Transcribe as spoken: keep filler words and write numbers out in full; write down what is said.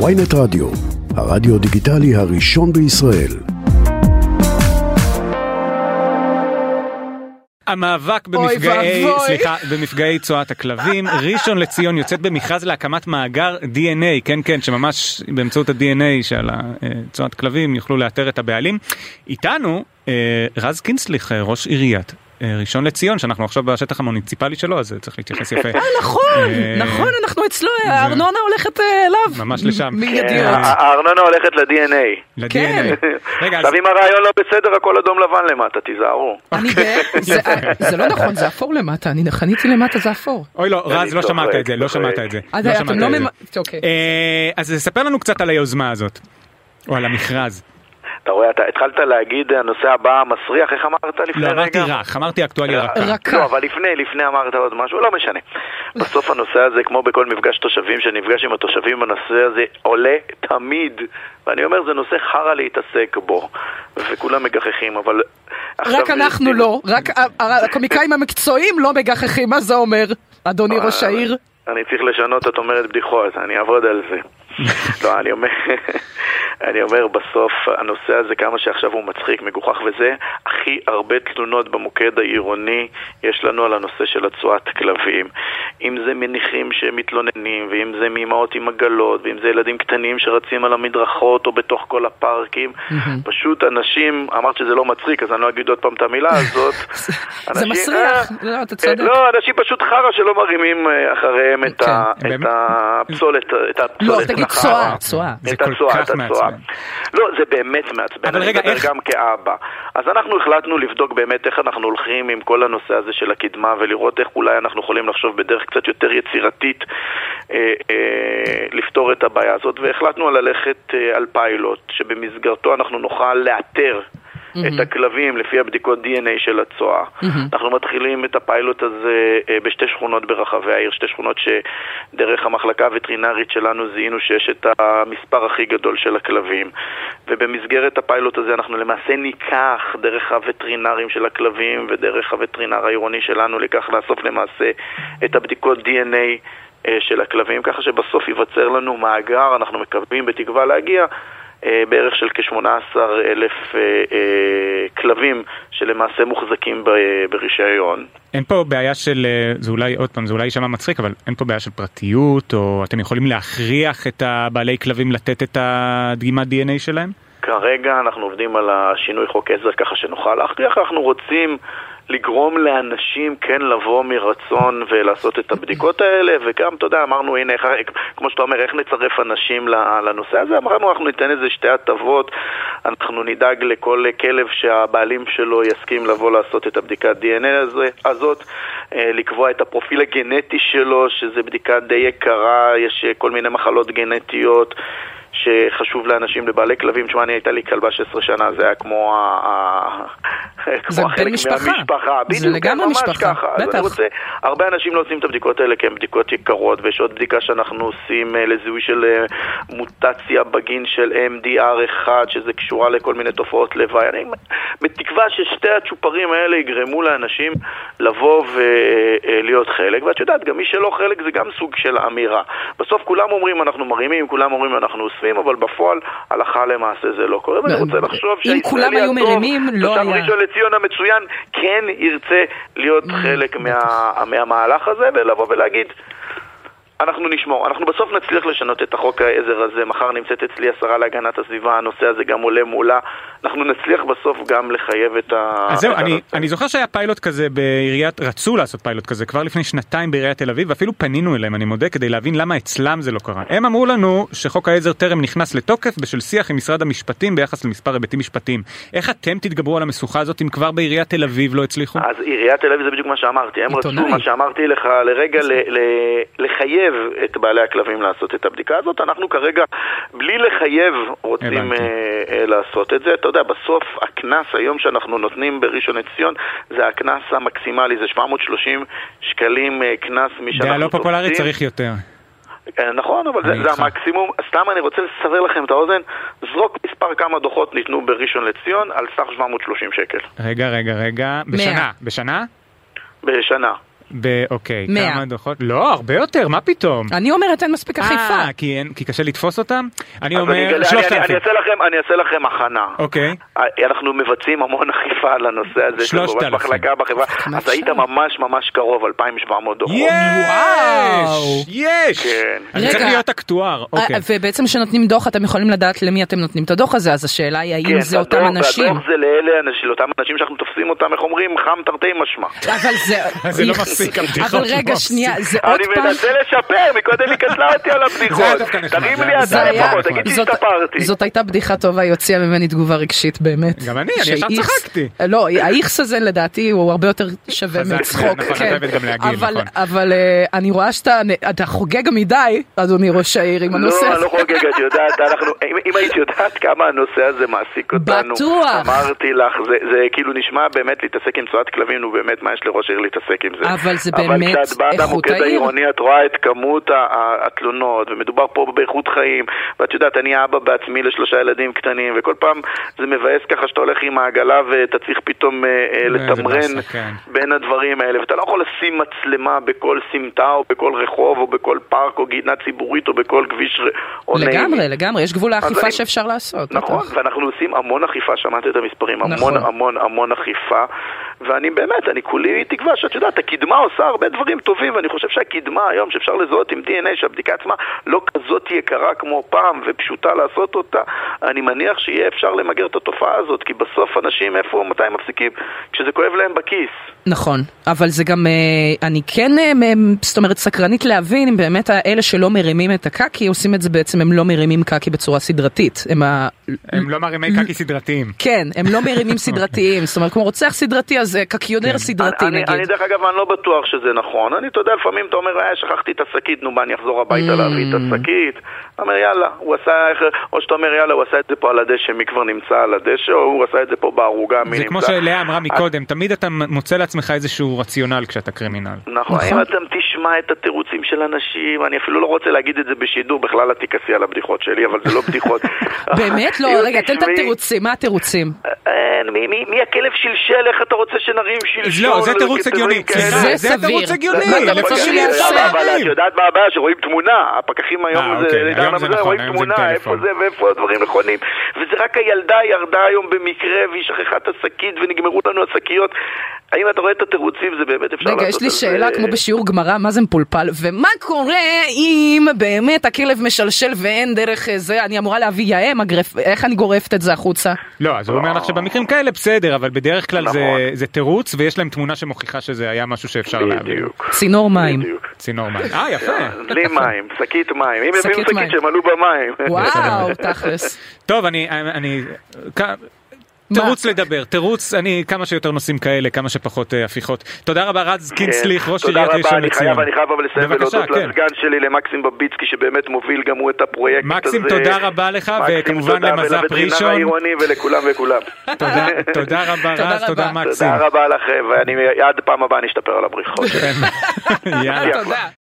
ynet radio, הרדיו דיגיטלי הראשון בישראל. המאבק במפגעי, סליחה, במפגעי צואת הכלבים. ראשון לציון יוצאת במכרז להקמת מאגר די אן איי, כן כן, שממש באמצעות ה-די אן איי של צואת כלבים יוכלו לאתר את הבעלים. איתנו רז קינסטליך, ראש עיריית ראשון לציון, שאנחנו עכשיו בשטח המוניציפלי שלו, אז צריך להתייחס יפה. נכון, נכון, אנחנו אצלו, הארנונה הולכת אליו. ממש לשם. הארנונה הולכת ל-די אן איי. ל-די אן איי. עכשיו אם הרעיון לא בסדר, הכל אדום לבן למטה, תיזהרו. זה לא נכון, זה אפור למטה, אני חניתי למטה, זה אפור. אוי לא, רז, לא שמעת את זה, לא שמעת את זה. אז ספר לנו קצת על היוזמה הזאת, או על המכרז. אתה רואה, אתה התחלת להגיד, הנושא הבא מסריח, איך אמרת לפני רגע? לא, אמרתי רך, אמרתי אקטואליה רכה. לא, אבל לפני, לפני אמרת עוד משהו, לא משנה. בסוף הנושא הזה, כמו בכל מפגש תושבים, שנפגש עם התושבים, הנושא הזה עולה תמיד. ואני אומר, זה נושא חרה להתעסק בו. וכולם מגחכים, אבל... רק אנחנו לא, רק הקומיקאים המקצועיים לא מגחכים, מה זה אומר, אדוני ראש העיר? אני צריך לשנות, את אומרת בדיחות, אני אעבוד על זה. לא, אני אומר, אני אומר בסוף הנושא הזה, כמה שעכשיו הוא מצחיק, מגוחך וזה, הכי הרבה תלונות במוקד העירוני יש לנו על הנושא של הצואת כלבים. אם זה מניחים שמתלוננים, ואם זה מאמאות עם עגלות, ואם זה ילדים קטנים שרצים על המדרכות או בתוך כל הפארקים, פשוט אנשים, אמרת שזה לא מצחיק, אז אני לא אגיד עוד פעם את המילה הזאת. זה מסריח, לא, אתה צודק. לא, אנשים פשוט חרה שלא מרימים אחריהם את הפסולת, את הפסולת. תגיד צועה, צועה. זה כל כך מעצבן. לא, זה באמת מעצבן. אני מדבר גם כאבא. אז אנחנו החלטנו לבדוק באמת איך אנחנו הולכים עם כל הנושא הזה של הקדמה, ולראות איך אולי אנחנו יכולים לחשוב בדרך קצת יותר יצירתית לפתור את הבעיה הזאת, והחלטנו ללכת על פיילוט, שבמסגרתו אנחנו נוכל לאתר את הכלבים לפי הבדיקות די אן איי של הצואה. אנחנו מתחילים את הפיילוט הזה בשתי שכונות ברחבי העיר, שתי שכונות שדרך המחלקה הווטרינרית שלנו זיהינו שיש את המספר הכי גדול של הכלבים. ובמסגרת הפיילוט הזה אנחנו למעשה ניקח דרך הווטרינרים של הכלבים ודרך הווטרינר העירוני שלנו, לקח לאסוף למעשה את הבדיקות די אן איי של הכלבים, ככה שבסוף ייווצר לנו מאגר, אנחנו מקווים בתקווה להגיע בערך של כ-שמונה עשר אלף כלבים שלמעשה מוחזקים ברישיון. אין פה בעיה של, זה אולי עוד פעם, זה אולי שם מצחיק, אבל אין פה בעיה של פרטיות, או אתם יכולים להכריח את הבעלי כלבים לתת את הדגימת די אן איי שלהם? כרגע אנחנו עובדים על השינוי חוק עזר ככה שנוכל להכריח, אנחנו רוצים לגרום לאנשים כן לבוא מרצון ולעשות את הבדיקות האלה, וגם, אתה יודע, אמרנו, הנה, כמו שאתה אומר, איך נצרף אנשים לנושא הזה? אמרנו, אנחנו ניתן איזה שתי הטבות, אנחנו נדאג לכל כלב שהבעלים שלו יסכים לבוא לעשות את הבדיקת די אן איי הזאת, לקבוע את הפרופיל הגנטי שלו, שזה בדיקה די יקרה, יש כל מיני מחלות גנטיות שחשוב לאנשים, לבעלי כלבים. שמה, אני הייתה לי כלבה שש עשרה שנה, זה היה כמו החלק מהמשפחה. זה לגמרי משפחה, בטח. הרבה אנשים לא עושים את הבדיקות האלה, כי הן בדיקות יקרות, ויש עוד בדיקה שאנחנו עושים לזיהוי של מוטציה בגין של אם די אר אחת, שזה קשורה לכל מיני תופעות לוואי. אני בתקווה ששתי הצ'ופרים האלה יגרמו לאנשים לבוא ולהיות חלק, ואת יודעת, גם מי שלא חלק זה גם סוג של אמירה. בסוף כולם אומרים, אנחנו מרימים, כולם אומרים, אנחנו עושים, אבל בפועל הלכה למעשה זה לא קורה. ואני רוצה לחשוב שהישראלי הטוב, שם ראשון לציון המצוין, כן ירצה להיות חלק מהמהלך הזה, ולבוא ולהגיד אנחנו נשמור. אנחנו בסוף נצליח לשנות את החוק העזר הזה. מחר נמצאת אצלי השרה להגנת הסביבה, הנושא הזה גם עולה מולה. אנחנו נצליח בסוף גם לחייב את ה... אז זהו, אני, אני זוכר שהיה פיילוט כזה בעיריית, רצו לעשות פיילוט כזה כבר לפני שנתיים בעיריית תל אביב, ואפילו פנינו אליהם, אני מודה, כדי להבין למה אצלם זה לא קרה. הם אמרו לנו שחוק העזר טרם נכנס לתוקף בשל שיח עם משרד המשפטים ביחס למספר היבטים משפטיים. איך אתם תתגברו על המשוכה הזאת אם כבר בעיריית תל אביב לא הצליחו? אז עיריית תל אביב זה בדיוק מה שאמרתי. הם רצו מה שאמרתי לך לרגע לחייב את בעלי הכלבים לעשות את הבדיקה הזאת. אנחנו כרגע, בלי לחייב, רוצים לעשות את זה. אתה יודע, בסוף הכנס היום שאנחנו נותנים בראשון לציון, זה הכנס המקסימלי, זה שבע מאות ושלושים שקלים כנס משאנחנו תופסים. זה לא פופולרי, צריך יותר. נכון, אבל זה, זה המקסימום. סתם אני רוצה לסבר לכם את האוזן, זרוק מספר כמה דוחות ניתנו בראשון לציון על סך שבע מאות ושלושים שקל. רגע, רגע, רגע. בשנה? בשנה? בשנה. באוקיי, כמה דוחות? לא, הרבה יותר, מה פתאום? אני אומרת, אין מספיק אכיפה. כי קשה לתפוס אותם? אני אומר, שלושת אלפים. אני אעשה לכם הכנה. אוקיי. אנחנו מבצעים המון אכיפה על הנושא הזה. שלושת אלפים. מחלקה בחברה. אז היית ממש ממש קרוב, אלפיים ושבע מאות דוחות. יש! יש! אני צריך להיות אקטואר. ובעצם כשנותנים דוח, אתם יכולים לדעת למי אתם נותנים את הדוח הזה, אז השאלה היא, האם זה אותם אנשים? הדוח זה לאותם אנשים שאנחנו תופסים אותם, איך אומרים, חם תרתי משמע. אבל זה לא מספיק. אבל רגע, שנייה, זה עוד פעם... אני מנסה לשפר, מקודם היא קטלה אותי על הבדיחות. תרים לי עצה לפחות, תגיד שהסתפרתי. זאת הייתה בדיחה טובה, היא הוציאה ממני תגובה רגשית, באמת. גם אני, אני ישר צחקתי. לא, האיכס הזה לדעתי הוא הרבה יותר שווה מצחוק. אבל אני רואה שאתה חוגג מדי, אדוני ראש העיר, עם הנושא הזה. לא, לא חוגג, את יודעת, אם היית יודעת כמה הנושא הזה מעסיק אותנו. בטוח. אמרתי לך, זה כאילו נשמע באמת להתעסק עם צורת כלבים, ובאמת מה יש לראש העיר להתעסק עם זה. אבל זה באמת איכות העיר. את רואה את כמות התלונות, ומדובר פה באיכות חיים, ואת יודעת, אני אבא בעצמי לשלושה ילדים קטנים, וכל פעם זה מבאס ככה שאתה הולך עם העגלה, ואתה צריך פתאום לתמרן בין הדברים האלה, ואתה לא יכול לשים מצלמה בכל סמטה, או בכל רחוב, או בכל פארק, או גינה ציבורית, או בכל כביש עונאי. לגמרי, לגמרי, יש גבול לאכיפה שאפשר לעשות. נכון, ואנחנו עושים המון אכיפה, שמעת את המספרים, המון, המון, המון אכיפה, ואני באמת, אני כולי תקווה שאת יודעת, הקדמה עושה הרבה דברים טובים, ואני חושב שהקדמה היום שאפשר לזהות עם די אן איי, שהבדיקה עצמה לא כזאת יקרה כמו פעם ופשוטה לעשות אותה, אני מניח שיהיה אפשר למגר את התופעה הזאת, כי בסוף אנשים איפה מתי מפסיקים, כשזה כואב להם בכיס. נכון, אבל זה גם, אני כן, זאת אומרת, סקרנית להבין, אם באמת האלה שלא מרימים את הקאקי, עושים את זה בעצם, הם לא מרימים קאקי בצורה סדרתית. הם, ה... הם לא מרימים קאקי סדרתיים. כן, הם לא מרימים סדרתיים, זאת אומרת, כמו רוצח סדרתי, אז קקיונר סדרתי, נגיד. אני, דרך אגב, אני לא בטוח שזה נכון. אני, אתה יודע, לפעמים אתה אומר, אה, שכחתי את השקית, נו, בא, אני אחזור הביתה להביא את השקית. אומר, יאללה, הוא עשה, או שאתה אומר, יאללה, הוא עשה את זה פה על הדשא, מי כבר נמצא על הדשא, או הוא עשה את זה פה בערוגה, מי נמצא. זה כמו שאליה אמרה מקודם, תמיד אתה מוצא לעצמך איזשהו רציונל כשאתה קרימינל. נכון, אם אתם תשמע את התירוצים של אנשים, אני אפילו לא רוצה להגיד את זה בשידור, בכלל לא תכסי על הבדיחות שלי, אבל זה לא בדיחות. באמת לא, רגע, תן את התירוצים, מה התירוצים? מי הכלב שלשל, איך אתה רוצה שנרים שלשל? לא, זה תירוץ הגיוני. זה תירוץ הגיוני. אבל את יודעת מה הבעיה, שרואים תמונה, הפקחים היום רואים תמונה, איפה זה ואיפה הדברים נכונים. וזה רק הילדה ירדה היום במקרה, והיא שכחה את השקית ונגמרו לנו השקיות. האם אתה רואה את התירוצים, זה באמת אפשר לעשות את זה. רגע, יש לי שאלה כמו בשיעור גמרא, מה זה מפולפל? ומה קורה אם באמת הכלב משלשל ואין דרך זה? אני אמורה להביא יעם, איך אני גורפת את זה החוצה? לא, אז הוא אומר לך שבמקרים כאלה בסדר, אבל בדרך כלל זה תירוץ, ויש להם תמונה שמוכיחה שזה היה משהו שאפשר להביא. צינור מים. צינור מים. אה, יפה. בלי מים, שקית מים. אם יביאו שקית שהם עלו במים. וואו, תכלס. טוב, אני... תירוץ לדבר, תירוץ, אני כמה שיותר נושאים כאלה, כמה שפחות הפיכות. תודה רבה, רז קינסטליך, ראש עיריית ראשון לציון. אני חייב אבל לסיים ולהודות לסגן שלי, למקסים בביצקי, שבאמת מוביל גם הוא את הפרויקט הזה. מקסים, תודה רבה לך, וכמובן למז"פ ראשון. העירוני ולכולם וכולם. תודה רבה רז, תודה מקסים. תודה רבה לכם, ועד פעם הבאה נשתפר על הבריחות. יאללה.